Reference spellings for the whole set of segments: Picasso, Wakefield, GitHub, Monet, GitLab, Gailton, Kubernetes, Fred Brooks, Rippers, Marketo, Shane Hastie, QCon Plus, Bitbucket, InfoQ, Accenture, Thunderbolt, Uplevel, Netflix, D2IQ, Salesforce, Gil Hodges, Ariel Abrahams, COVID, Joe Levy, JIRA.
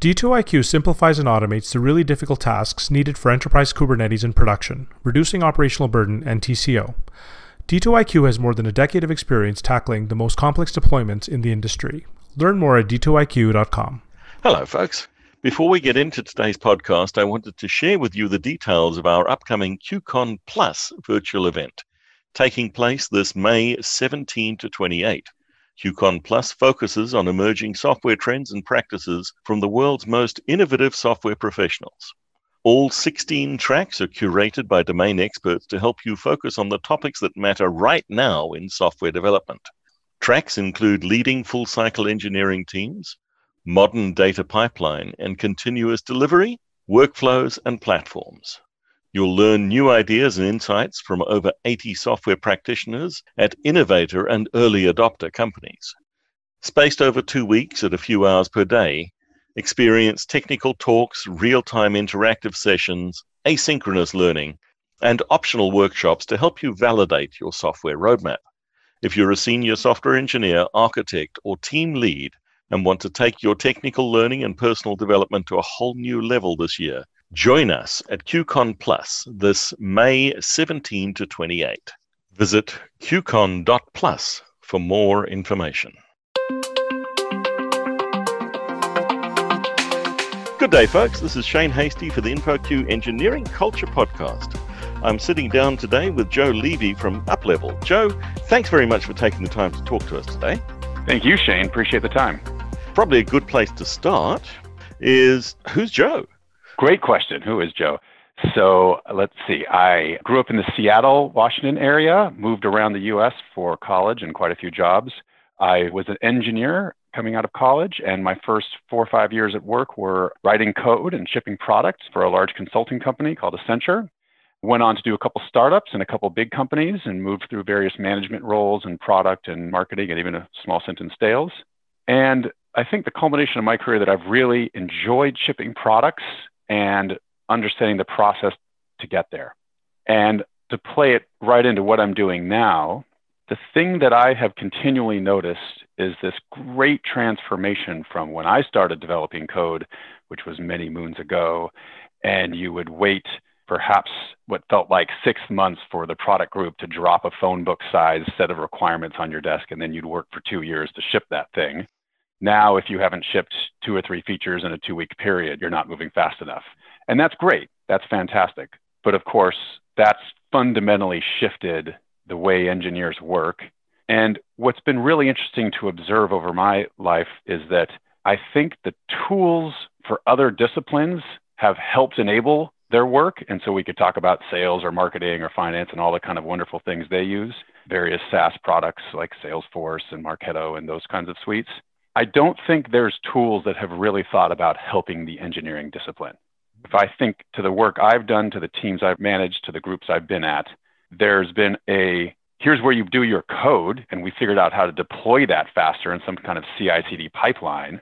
D2IQ simplifies and automates the really difficult tasks needed for enterprise Kubernetes in production, reducing operational burden and TCO. D2IQ has more than a decade of experience tackling the most complex deployments in the industry. Learn more at d2iq.com. Hello, folks. Before we get into today's podcast, I wanted to share with you the details of our upcoming QCon Plus virtual event, taking place this May 17 to 28. QCon Plus focuses on emerging software trends and practices from the world's most innovative software professionals. All 16 tracks are curated by domain experts to help you focus on the topics that matter right now in software development. Tracks include leading full-cycle engineering teams, modern data pipeline and continuous delivery, workflows and platforms. You'll learn new ideas and insights from over 80 software practitioners at innovator and early adopter companies. Spaced over 2 weeks at a few hours per day, experience technical talks, real-time interactive sessions, asynchronous learning, and optional workshops to help you validate your software roadmap. If you're a senior software engineer, architect, or team lead and want to take your technical learning and personal development to a whole new level this year, join us at QCon Plus this May 17 to 28. Visit qcon.plus for more information. Good day, folks. This is Shane Hastie for the InfoQ Engineering Culture Podcast. I'm sitting down today with Joe Levy from Uplevel. Joe, thanks very much for taking the time to talk to us today. Thank you, Shane. Appreciate the time. Probably a good place to start is, who's Joe? Great question. Who is Joe? So let's see. I grew up in the Seattle, Washington area, moved around the U.S. for college and quite a few jobs. I was an engineer coming out of college, and my first 4 or 5 years at work were writing code and shipping products for a large consulting company called Accenture. Went on to do a couple startups and a couple big companies and moved through various management roles and product and marketing and even a small sentence sales. And I think the culmination of my career that I've really enjoyed shipping products and understanding the process to get there. And to play it right into what I'm doing now, the thing that I have continually noticed is this great transformation from when I started developing code, which was many moons ago, and you would wait perhaps what felt like 6 months for the product group to drop a phone book size set of requirements on your desk, and then you'd work for 2 years to ship that thing. Now, if you haven't shipped 2 or 3 features in a 2-week period, you're not moving fast enough. And that's great. That's fantastic. But of course, that's fundamentally shifted the way engineers work. And what's been really interesting to observe over my life is that I think the tools for other disciplines have helped enable their work. And so we could talk about sales or marketing or finance and all the kind of wonderful things they use, various SaaS products like Salesforce and Marketo and those kinds of suites. I don't think there's tools that have really thought about helping the engineering discipline. If I think to the work I've done, to the teams I've managed, to the groups I've been at, there's been a, here's where you do your code, and we figured out how to deploy that faster in some kind of CI/CD pipeline.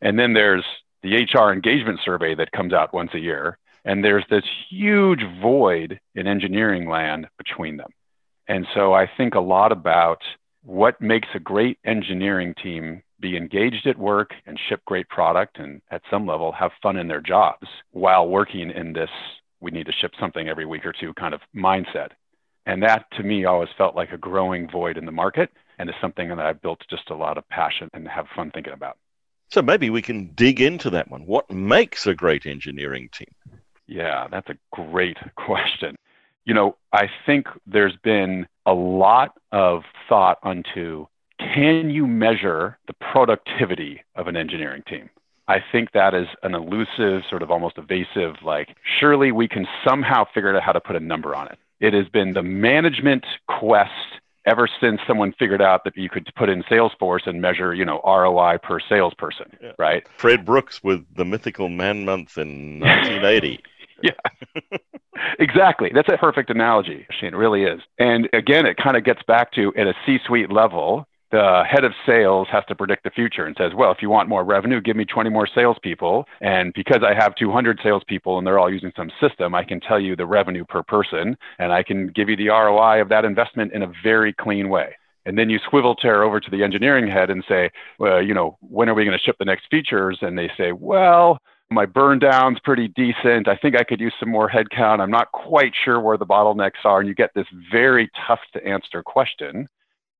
And then there's the HR engagement survey that comes out once a year, and there's this huge void in engineering land between them. And so I think a lot about what makes a great engineering team be engaged at work and ship great product and at some level have fun in their jobs while working in this, we need to ship something every week or two kind of mindset. And that to me always felt like a growing void in the market and is something that I built just a lot of passion and have fun thinking about. So maybe we can dig into that one. What makes a great engineering team? Yeah, that's a great question. You know, I think there's been a lot of thought onto, can you measure the productivity of an engineering team? I think that is an elusive, sort of almost evasive, like, surely we can somehow figure out how to put a number on it. It has been the management quest ever since someone figured out that you could put in Salesforce and measure, you know, ROI per salesperson, yeah. Right? Fred Brooks with the mythical man month in 1980. Yeah, exactly. That's a perfect analogy, Shane. It really is. And again, it kind of gets back to, at a C-suite level, the head of sales has to predict the future and says, well, if you want more revenue, give me 20 more salespeople. And because I have 200 salespeople and they're all using some system, I can tell you the revenue per person, and I can give you the ROI of that investment in a very clean way. And then you swivel chair over to the engineering head and say, well, you know, when are we going to ship the next features? And they say, well, my burn down's pretty decent. I think I could use some more headcount. I'm not quite sure where the bottlenecks are. And you get this very tough to answer question.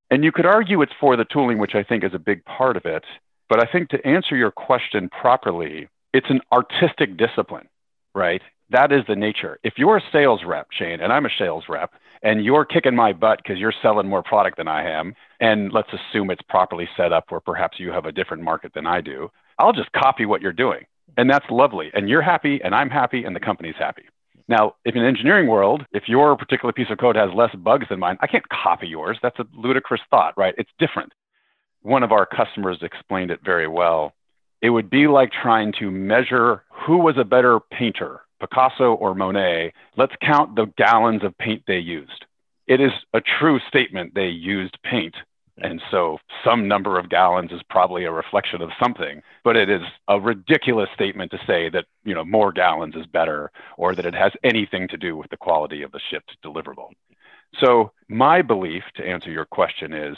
And you could argue it's for the tooling, which I think is a big part of it. But I think to answer your question properly, it's an artistic discipline, right? That is the nature. If you're a sales rep, Shane, and I'm a sales rep, and you're kicking my butt because you're selling more product than I am, and let's assume it's properly set up where perhaps you have a different market than I do, I'll just copy what you're doing. And that's lovely. And you're happy, and I'm happy, and the company's happy. Now, if in the engineering world, if your particular piece of code has less bugs than mine, I can't copy yours. That's a ludicrous thought, right? It's different. One of our customers explained it very well. It would be like trying to measure who was a better painter, Picasso or Monet. Let's count the gallons of paint they used. It is a true statement they used paint. And so some number of gallons is probably a reflection of something, but it is a ridiculous statement to say that, you know, more gallons is better or that it has anything to do with the quality of the shipped deliverable. So my belief, to answer your question, is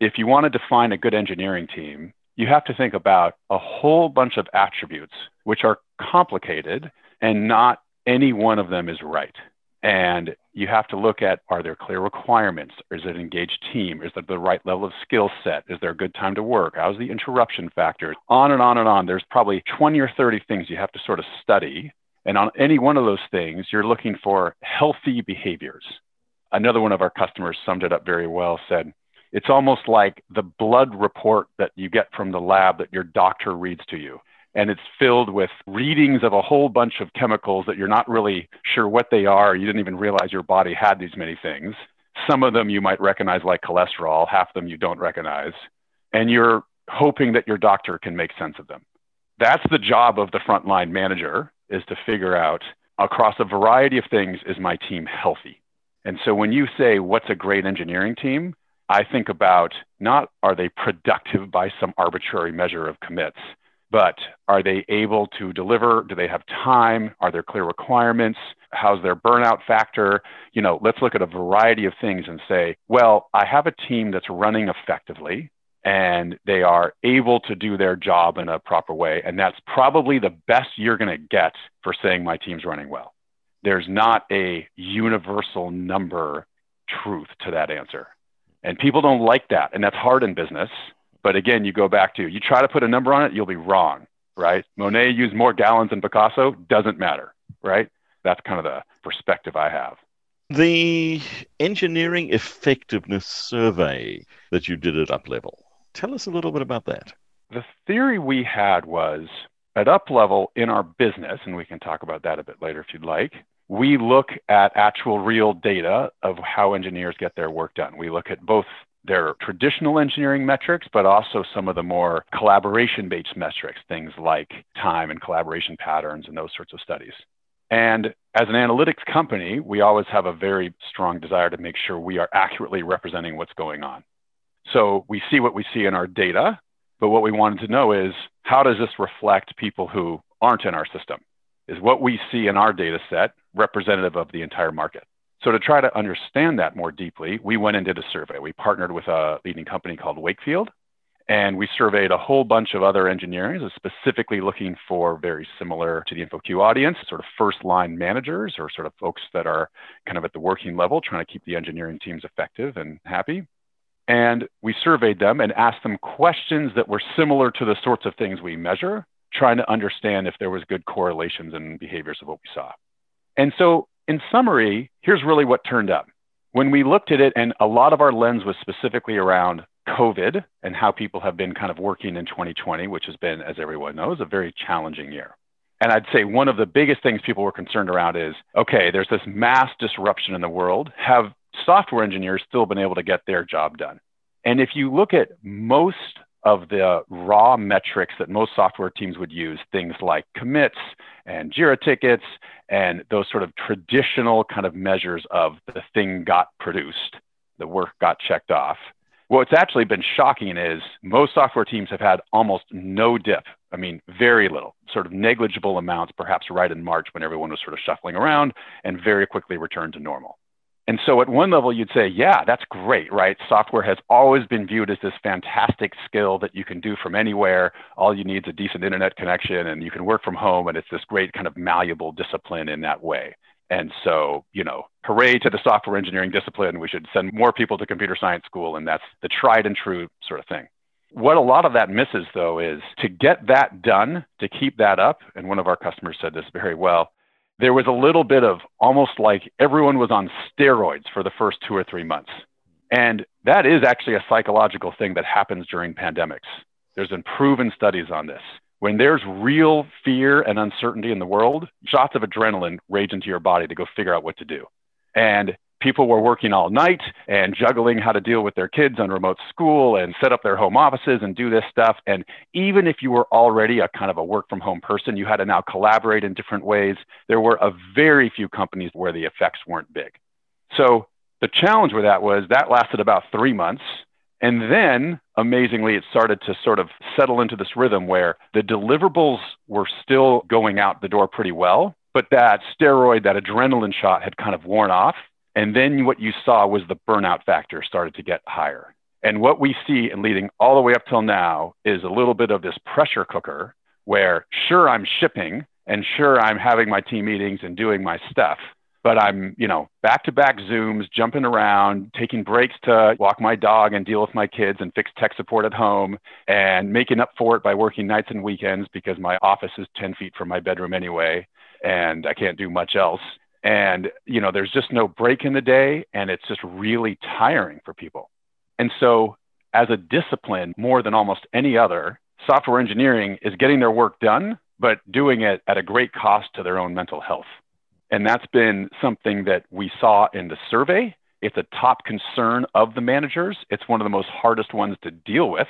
if you want to define a good engineering team, you have to think about a whole bunch of attributes, which are complicated and not any one of them is right. And you have to look at, are there clear requirements? Is it an engaged team? Is there the right level of skill set? Is there a good time to work? How's the interruption factor? On and on and on. There's probably 20 or 30 things you have to sort of study. And on any one of those things, you're looking for healthy behaviors. Another one of our customers summed it up very well, said, it's almost like the blood report that you get from the lab that your doctor reads to you. And it's filled with readings of a whole bunch of chemicals that you're not really sure what they are. You didn't even realize your body had these many things. Some of them you might recognize like cholesterol, half of them you don't recognize. And you're hoping that your doctor can make sense of them. That's the job of the frontline manager, is to figure out across a variety of things, is my team healthy? And so when you say, what's a great engineering team? I think about not are they productive by some arbitrary measure of commits, but are they able to deliver? Do they have time? Are there clear requirements? How's their burnout factor? You know, let's look at a variety of things and say, well, I have a team that's running effectively and they are able to do their job in a proper way. And that's probably the best you're going to get for saying my team's running well. There's not a universal number truth to that answer. And people don't like that. And that's hard in business. But again, you go back to, you try to put a number on it, you'll be wrong, right? Monet used more gallons than Picasso, doesn't matter, right? That's kind of the perspective I have. The engineering effectiveness survey that you did at Uplevel, tell us a little bit about that. The theory we had was, at Uplevel in our business, and we can talk about that a bit later if you'd like, we look at actual real data of how engineers get their work done. We look at both their traditional engineering metrics, but also some of the more collaboration-based metrics, things like time and collaboration patterns and those sorts of studies. And as an analytics company, we always have a very strong desire to make sure we are accurately representing what's going on. So we see what we see in our data, but what we wanted to know is, how does this reflect people who aren't in our system? Is what we see in our data set representative of the entire market? So to try to understand that more deeply, we went and did a survey. We partnered with a leading company called Wakefield, and we surveyed a whole bunch of other engineers, specifically looking for, very similar to the InfoQ audience, sort of first-line managers or sort of folks that are kind of at the working level, trying to keep the engineering teams effective and happy. And we surveyed them and asked them questions that were similar to the sorts of things we measure, trying to understand if there was good correlations and behaviors of what we saw. And so in summary, here's really what turned up. When we looked at it, and a lot of our lens was specifically around COVID and how people have been kind of working in 2020, which has been, as everyone knows, a very challenging year. And I'd say one of the biggest things people were concerned around is, okay, there's this mass disruption in the world. Have software engineers still been able to get their job done? And if you look at most of the raw metrics that most software teams would use, things like commits and JIRA tickets and those sort of traditional kind of measures of the thing got produced, the work got checked off. What's actually been shocking is most software teams have had almost no dip. I mean, very little, sort of negligible amounts, perhaps right in March when everyone was sort of shuffling around, and very quickly returned to normal. And so at one level, you'd say, yeah, that's great, right? Software has always been viewed as this fantastic skill that you can do from anywhere. All you need is a decent internet connection and you can work from home. And it's this great kind of malleable discipline in that way. And so, you know, hooray to the software engineering discipline. We should send more people to computer science school. And that's the tried and true sort of thing. What a lot of that misses, though, is to get that done, to keep that up. And one of our customers said this very well. There was a little bit of almost like everyone was on steroids for the first 2 or 3 months. And that is actually a psychological thing that happens during pandemics. There's been proven studies on this. When there's real fear and uncertainty in the world, shots of adrenaline rage into your body to go figure out what to do. And people were working all night and juggling how to deal with their kids on remote school and set up their home offices and do this stuff. And even if you were already a kind of a work from home person, you had to now collaborate in different ways. There were a very few companies where the effects weren't big. So the challenge with that was that lasted about 3 months. And then amazingly, it started to sort of settle into this rhythm where the deliverables were still going out the door pretty well, but that steroid, that adrenaline shot had kind of worn off. And then what you saw was the burnout factor started to get higher. And what we see and leading all the way up till now is a little bit of this pressure cooker where sure, I'm shipping and sure, I'm having my team meetings and doing my stuff, but I'm, you know, back-to-back Zooms, jumping around, taking breaks to walk my dog and deal with my kids and fix tech support at home and making up for it by working nights and weekends because my office is 10 feet from my bedroom anyway, and I can't do much else. And, you know, there's just no break in the day and it's just really tiring for people. And so as a discipline, more than almost any other, software engineering is getting their work done, but doing it at a great cost to their own mental health. And that's been something that we saw in the survey. It's a top concern of the managers. It's one of the most hardest ones to deal with,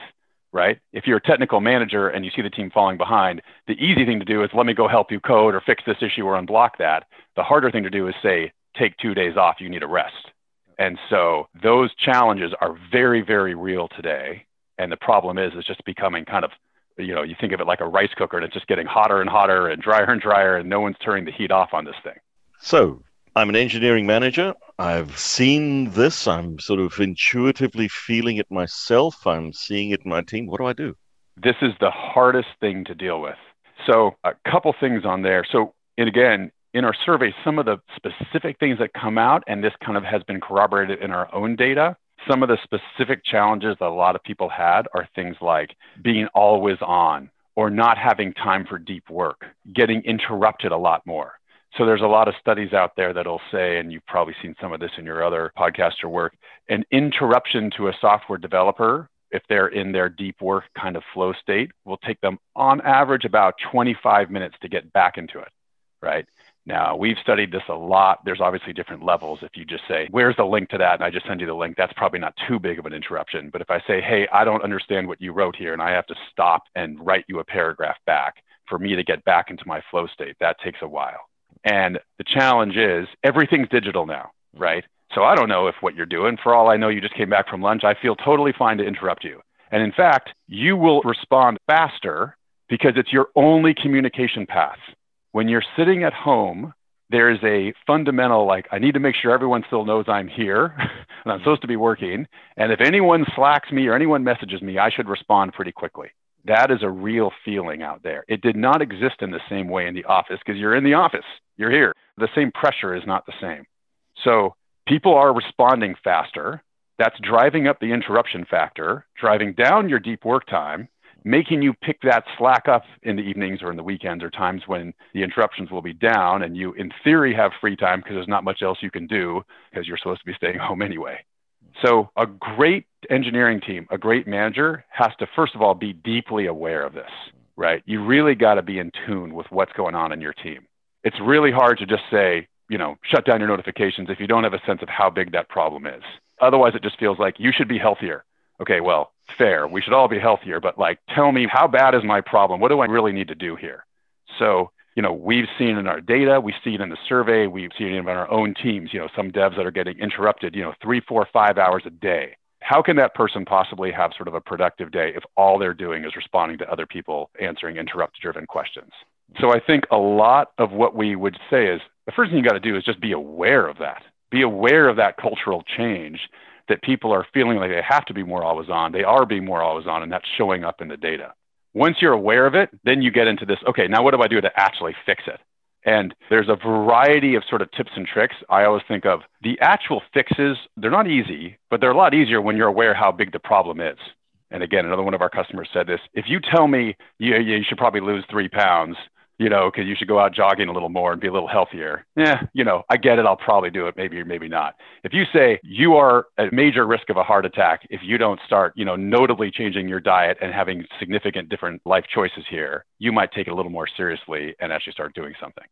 right? If you're a technical manager and you see the team falling behind, the easy thing to do is let me go help you code or fix this issue or unblock that. The harder thing to do is say, take 2 days off, you need a rest. And so those challenges are very, very real today. And the problem is, it's just becoming kind of, you know, you think of it like a rice cooker and it's just getting hotter and hotter and drier and no one's turning the heat off on this thing. So I'm an engineering manager. I've seen this. I'm sort of intuitively feeling it myself. I'm seeing it in my team. What do I do? This is the hardest thing to deal with. So a couple things on there. So, and again, in our survey, some of the specific things that come out, and this kind of has been corroborated in our own data, some of the specific challenges that a lot of people had are things like being always on or not having time for deep work, getting interrupted a lot more. So there's a lot of studies out there that'll say, and you've probably seen some of this in your other podcast or work, an interruption to a software developer, if they're in their deep work kind of flow state, will take them on average about 25 minutes to get back into it, right? Now, we've studied this a lot. There's obviously different levels. If you just say, where's the link to that? And I just send you the link, that's probably not too big of an interruption. But if I say, hey, I don't understand what you wrote here, and I have to stop and write you a paragraph back for me to get back into my flow state, that takes a while. And the challenge is everything's digital now, right? So I don't know if what you're doing, for all I know, you just came back from lunch. I feel totally fine to interrupt you. And in fact, you will respond faster because it's your only communication path. When you're sitting at home, there is a fundamental, like, I need to make sure everyone still knows I'm here and I'm supposed to be working. And if anyone slacks me or anyone messages me, I should respond pretty quickly. That is a real feeling out there. It did not exist in the same way in the office because you're in the office, you're here. The same pressure is not the same. So people are responding faster. That's driving up the interruption factor, driving down your deep work time, making you pick that slack up in the evenings or in the weekends or times when the interruptions will be down and you, in theory, have free time because there's not much else you can do because you're supposed to be staying home anyway. So a great engineering team, a great manager has to, first of all, be deeply aware of this, right? You really got to be in tune with what's going on in your team. It's really hard to just say, you know, shut down your notifications if you don't have a sense of how big that problem is. Otherwise, it just feels like you should be healthier. Okay, well, fair. We should all be healthier, but like, tell me, how bad is my problem? What do I really need to do here? So, you know, we've seen in our data, we see it in the survey, we've seen it in our own teams, you know, some devs that are getting interrupted, you know, 3, 4, 5 hours a day. How can that person possibly have sort of a productive day if all they're doing is responding to other people answering interrupt-driven questions? So I think a lot of what we would say is the first thing you got to do is just be aware of that. be aware of that cultural change, that people are feeling like they have to be more always on. They are being more always on, and that's showing up in the data. Once you're aware of it, then you get into this, okay, now what do I do to actually fix it? And there's a variety of sort of tips and tricks. I always think of the actual fixes. They're not easy, but they're a lot easier when you're aware how big the problem is. And again, another one of our customers said this, if you tell me you should probably lose 3 pounds, you know, because you should go out jogging a little more and be a little healthier. Yeah, you know, I get it. I'll probably do it. Maybe, maybe not. If you say you are at major risk of a heart attack if you don't start, you know, notably changing your diet and having significant different life choices here, you might take it a little more seriously and actually start doing something.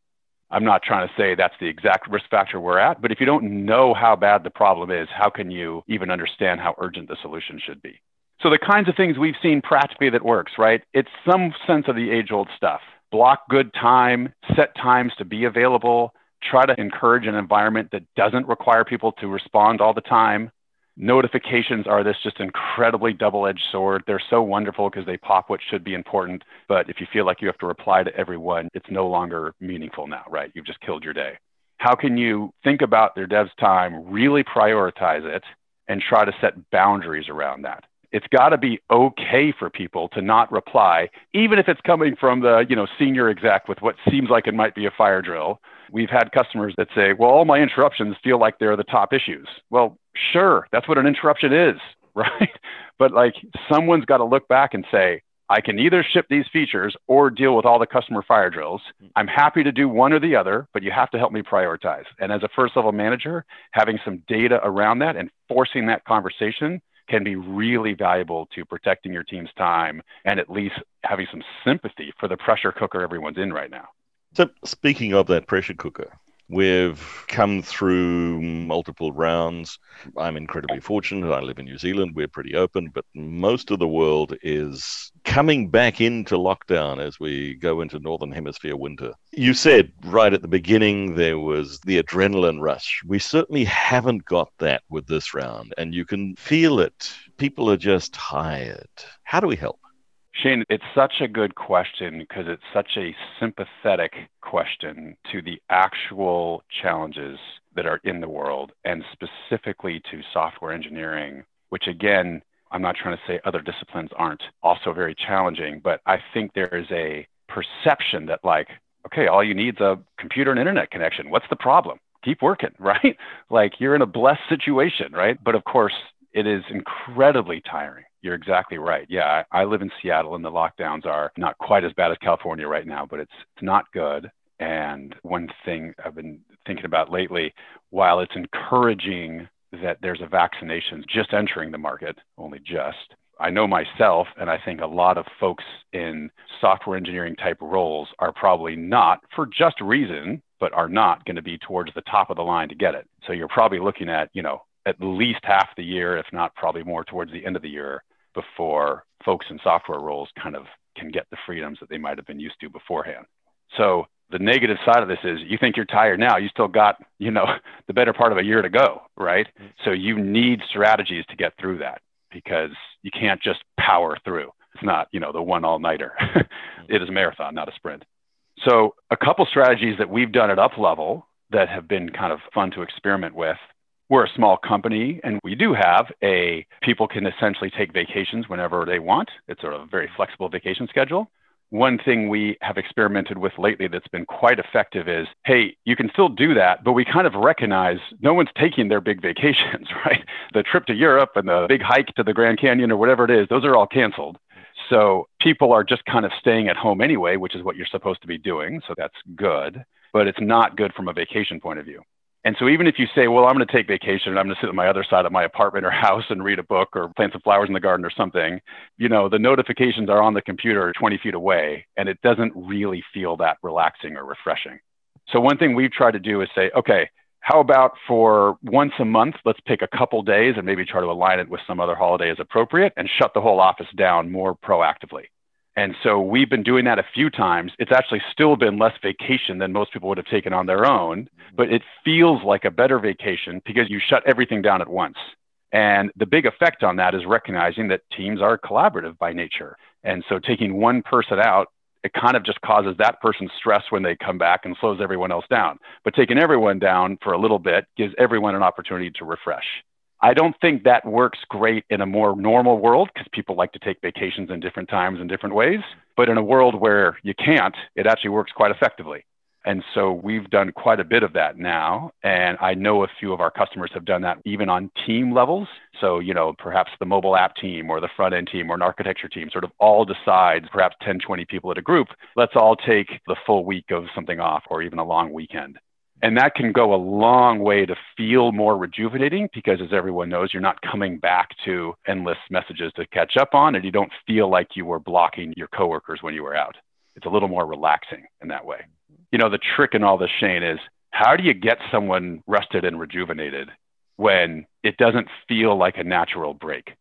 I'm not trying to say that's the exact risk factor we're at, but if you don't know how bad the problem is, how can you even understand how urgent the solution should be? So the kinds of things we've seen practically that works, right? It's some sense of the age-old stuff. Block good time, set times to be available, try to encourage an environment that doesn't require people to respond all the time. Notifications are this just incredibly double-edged sword. They're so wonderful because they pop what should be important. But if you feel like you have to reply to everyone, it's no longer meaningful now, right? You've just killed your day. How can you think about their devs' time, really prioritize it, and try to set boundaries around that? It's got to be okay for people to not reply, even if it's coming from the, you know, senior exec with what seems like it might be a fire drill. We've had customers that say, well, all my interruptions feel like they're the top issues. Well, sure, that's what an interruption is, right? But like someone's got to look back and say, I can either ship these features or deal with all the customer fire drills. I'm happy to do one or the other, but you have to help me prioritize. And as a first level manager, having some data around that and forcing that conversation can be really valuable to protecting your team's time and at least having some sympathy for the pressure cooker everyone's in right now. So speaking of that pressure cooker, we've come through multiple rounds. I'm incredibly fortunate. I live in New Zealand. We're pretty open, but most of the world is coming back into lockdown as we go into Northern Hemisphere winter. You said right at the beginning there was the adrenaline rush. We certainly haven't got that with this round, and you can feel it. People are just tired. How do we help? Shane, it's such a good question because it's such a sympathetic question to the actual challenges that are in the world and specifically to software engineering, which again, I'm not trying to say other disciplines aren't also very challenging, but I think there is a perception that like, okay, all you need is a computer and internet connection. What's the problem? Keep working, right? Like you're in a blessed situation, right? But of course, it is incredibly tiring. You're exactly right. Yeah, I live in Seattle and the lockdowns are not quite as bad as California right now, but it's not good. And one thing I've been thinking about lately, while it's encouraging that there's a vaccination just entering the market, only just, I know myself, and I think a lot of folks in software engineering type roles are probably not, for just reason, but are not going to be towards the top of the line to get it. So you're probably looking at, you know, at least half the year, if not probably more towards the end of the year, before folks in software roles kind of can get the freedoms that they might have been used to beforehand. So the negative side of this is you think you're tired now, you still got, you know, the better part of a year to go, right? Mm-hmm. So you need strategies to get through that because you can't just power through. It's not, you know, the one all-nighter. It is a marathon, not a sprint. So a couple strategies that we've done at Uplevel that have been kind of fun to experiment with. We're a small company and we do have people can essentially take vacations whenever they want. It's sort of a very flexible vacation schedule. One thing we have experimented with lately that's been quite effective is, hey, you can still do that, but we kind of recognize no one's taking their big vacations, right? The trip to Europe and the big hike to the Grand Canyon or whatever it is, those are all canceled. So people are just kind of staying at home anyway, which is what you're supposed to be doing. So that's good, but it's not good from a vacation point of view. And so even if you say, well, I'm going to take vacation and I'm going to sit on my other side of my apartment or house and read a book or plant some flowers in the garden or something, you know, the notifications are on the computer 20 feet away and it doesn't really feel that relaxing or refreshing. So one thing we've tried to do is say, okay, how about for once a month, let's pick a couple days and maybe try to align it with some other holiday as appropriate and shut the whole office down more proactively. And so we've been doing that a few times. It's actually still been less vacation than most people would have taken on their own, but it feels like a better vacation because you shut everything down at once. And the big effect on that is recognizing that teams are collaborative by nature. And so taking one person out it kind of just causes that person stress when they come back and slows everyone else down. But taking everyone down for a little bit gives everyone an opportunity to refresh. I don't think that works great in a more normal world because people like to take vacations in different times and different ways. But in a world where you can't, it actually works quite effectively. And so we've done quite a bit of that now. And I know a few of our customers have done that even on team levels. So, you know, perhaps the mobile app team or the front end team or an architecture team sort of all decides, perhaps 10, 20 people at a group, let's all take the full week of something off or even a long weekend. And that can go a long way to feel more rejuvenating because, as everyone knows, you're not coming back to endless messages to catch up on, and you don't feel like you were blocking your coworkers when you were out. It's a little more relaxing in that way. You know, the trick in all this, Shane, is how do you get someone rested and rejuvenated when it doesn't feel like a natural break?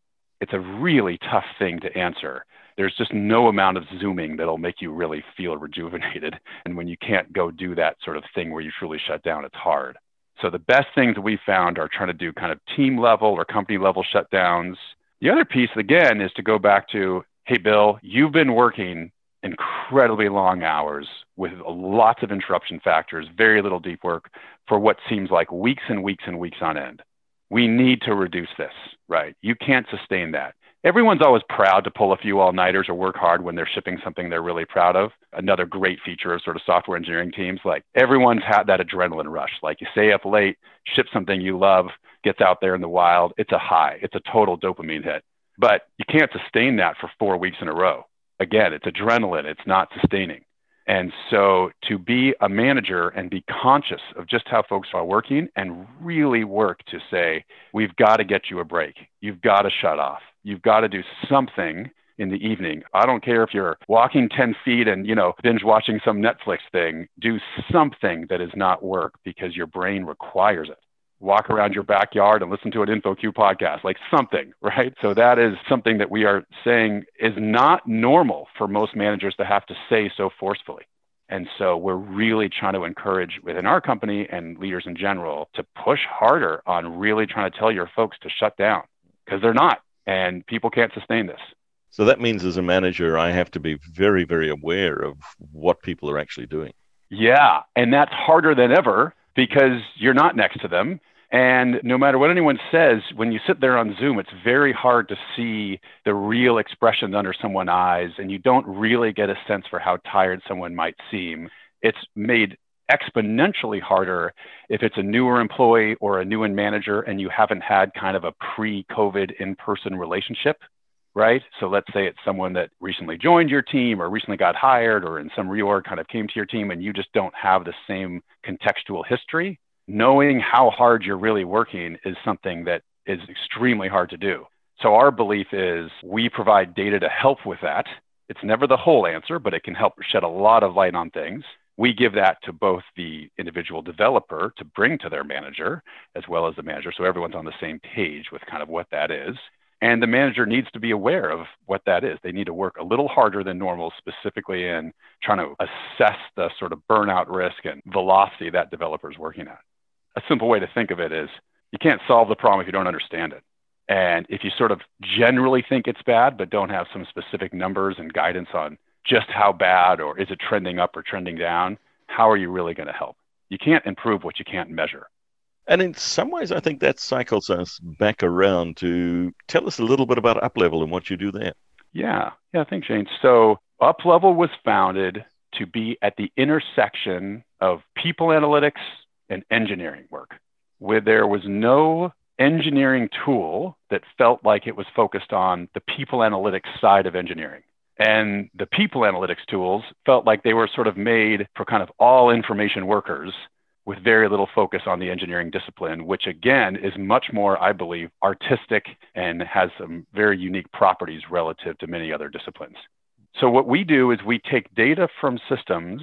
It's a really tough thing to answer. There's just no amount of Zooming that'll make you really feel rejuvenated. And when you can't go do that sort of thing where you truly shut down, it's hard. So the best things that we found are trying to do kind of team level or company level shutdowns. The other piece, again, is to go back to, hey, Bill, you've been working incredibly long hours with lots of interruption factors, very little deep work for what seems like weeks and weeks and weeks on end. We need to reduce this, right? You can't sustain that. Everyone's always proud to pull a few all-nighters or work hard when they're shipping something they're really proud of. Another great feature of sort of software engineering teams, like everyone's had that adrenaline rush. Like you stay up late, ship something you love, gets out there in the wild. It's a high. It's a total dopamine hit. But you can't sustain that for 4 weeks in a row. Again, it's adrenaline. It's not sustaining. And so to be a manager and be conscious of just how folks are working and really work to say, we've got to get you a break. You've got to shut off. You've got to do something in the evening. I don't care if you're walking 10 feet and, you know, binge watching some Netflix thing, do something that is not work because your brain requires it. Walk around your backyard and listen to an InfoQ podcast, like something, right? So that is something that we are saying is not normal for most managers to have to say so forcefully. And so we're really trying to encourage within our company and leaders in general to push harder on really trying to tell your folks to shut down because they're not, and people can't sustain this. So that means as a manager, I have to be very, very aware of what people are actually doing. Yeah, and that's harder than ever because you're not next to them. And no matter what anyone says, when you sit there on Zoom, it's very hard to see the real expressions under someone's eyes, and you don't really get a sense for how tired someone might seem. It's made exponentially harder if it's a newer employee or a new manager and you haven't had kind of a pre-COVID in-person relationship, right? So let's say it's someone that recently joined your team or recently got hired or in some reorg kind of came to your team and you just don't have the same contextual history. Knowing how hard you're really working is something that is extremely hard to do. So our belief is we provide data to help with that. It's never the whole answer, but it can help shed a lot of light on things. We give that to both the individual developer to bring to their manager as well as the manager. So everyone's on the same page with kind of what that is. And the manager needs to be aware of what that is. They need to work a little harder than normal, specifically in trying to assess the sort of burnout risk and velocity that developer is working at. A simple way to think of it is you can't solve the problem if you don't understand it. And if you sort of generally think it's bad, but don't have some specific numbers and guidance on just how bad, or is it trending up or trending down, how are you really going to help? You can't improve what you can't measure. And in some ways, I think that cycles us back around to tell us a little bit about Uplevel and what you do there. Yeah, thanks, Shane. So Uplevel was founded to be at the intersection of people analytics and engineering work, where there was no engineering tool that felt like it was focused on the people analytics side of engineering. And the people analytics tools felt like they were sort of made for kind of all information workers with very little focus on the engineering discipline, which again is much more, I believe, artistic and has some very unique properties relative to many other disciplines. So what we do is we take data from systems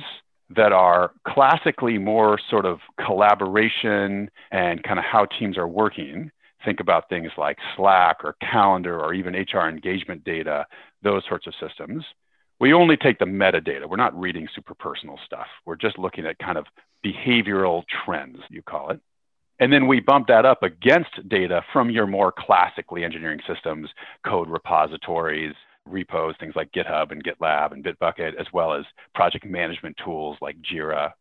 that are classically more sort of collaboration and kind of how teams are working. Think about things like Slack or Calendar or even HR engagement data, those sorts of systems. We only take the metadata. We're not reading super personal stuff. We're just looking at kind of behavioral trends, you call it. And then we bump that up against data from your more classically engineering systems, code repositories, repos, things like GitHub and GitLab and Bitbucket, as well as project management tools like JIRA.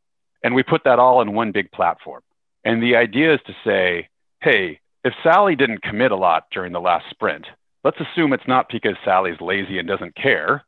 And we put that all in one big platform. And the idea is to say, hey, if Sally didn't commit a lot during the last sprint, let's assume it's not because Sally's lazy and doesn't care,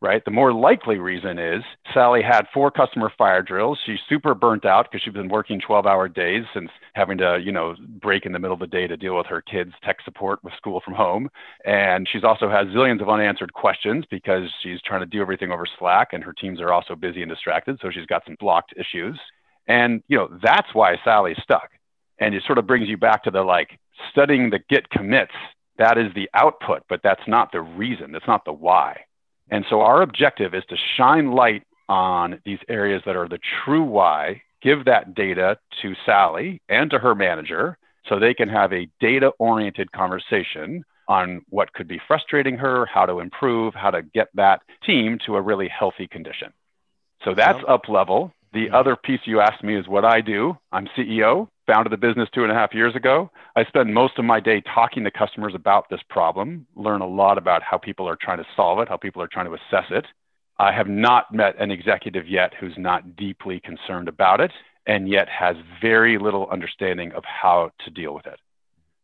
right? The more likely reason is Sally had 4 customer fire drills. She's super burnt out because she's been working 12-hour days since having to, break in the middle of the day to deal with her kids' tech support with school from home. And she's also has zillions of unanswered questions because she's trying to do everything over Slack and her teams are also busy and distracted. So she's got some blocked issues. And, that's why Sally's stuck. And it sort of brings you back to the studying the Git commits. That is the output, but that's not the reason. That's not the why. And so our objective is to shine light on these areas that are the true why, give that data to Sally and to her manager so they can have a data-oriented conversation on what could be frustrating her, how to improve, how to get that team to a really healthy condition. So that's Uplevel. The other piece you asked me is what I do. I'm CEO, founded the business 2.5 years ago. I spend most of my day talking to customers about this problem, learn a lot about how people are trying to solve it, how people are trying to assess it. I have not met an executive yet who's not deeply concerned about it and yet has very little understanding of how to deal with it.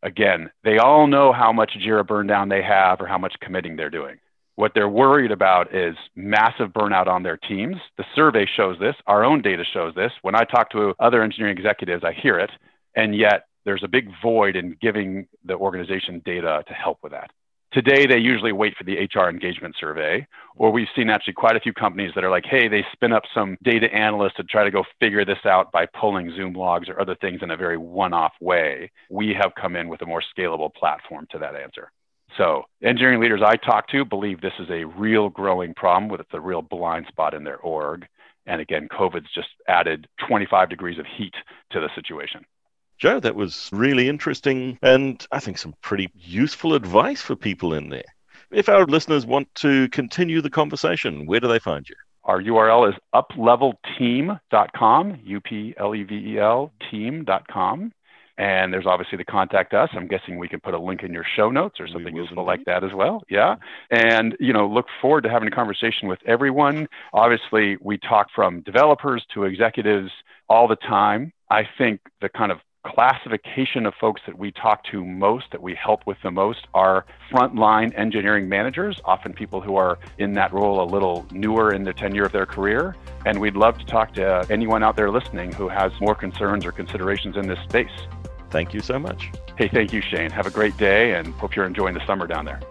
Again, they all know how much JIRA burn down they have or how much committing they're doing. What they're worried about is massive burnout on their teams. The survey shows this. Our own data shows this. When I talk to other engineering executives, I hear it. And yet there's a big void in giving the organization data to help with that. Today, they usually wait for the HR engagement survey, or we've seen actually quite a few companies that are like, hey, they spin up some data analysts to try to go figure this out by pulling Zoom logs or other things in a very one-off way. We have come in with a more scalable platform to that answer. So engineering leaders I talk to believe this is a real growing problem with a real blind spot in their org. And again, COVID's just added 25 degrees of heat to the situation. Joe, that was really interesting and I think some pretty useful advice for people in there. If our listeners want to continue the conversation, where do they find you? Our URL is uplevelteam.com, U-P-L-E-V-E-L, team.com. And there's obviously the contact us. I'm guessing we can put a link in your show notes or something useful like that as well. Yeah. And, look forward to having a conversation with everyone. Obviously, we talk from developers to executives all the time. I think the kind of classification of folks that we talk to most, that we help with the most, are frontline engineering managers, often people who are in that role a little newer in the tenure of their career. And we'd love to talk to anyone out there listening who has more concerns or considerations in this space. Thank you so much. Hey, thank you, Shane. Have a great day and hope you're enjoying the summer down there.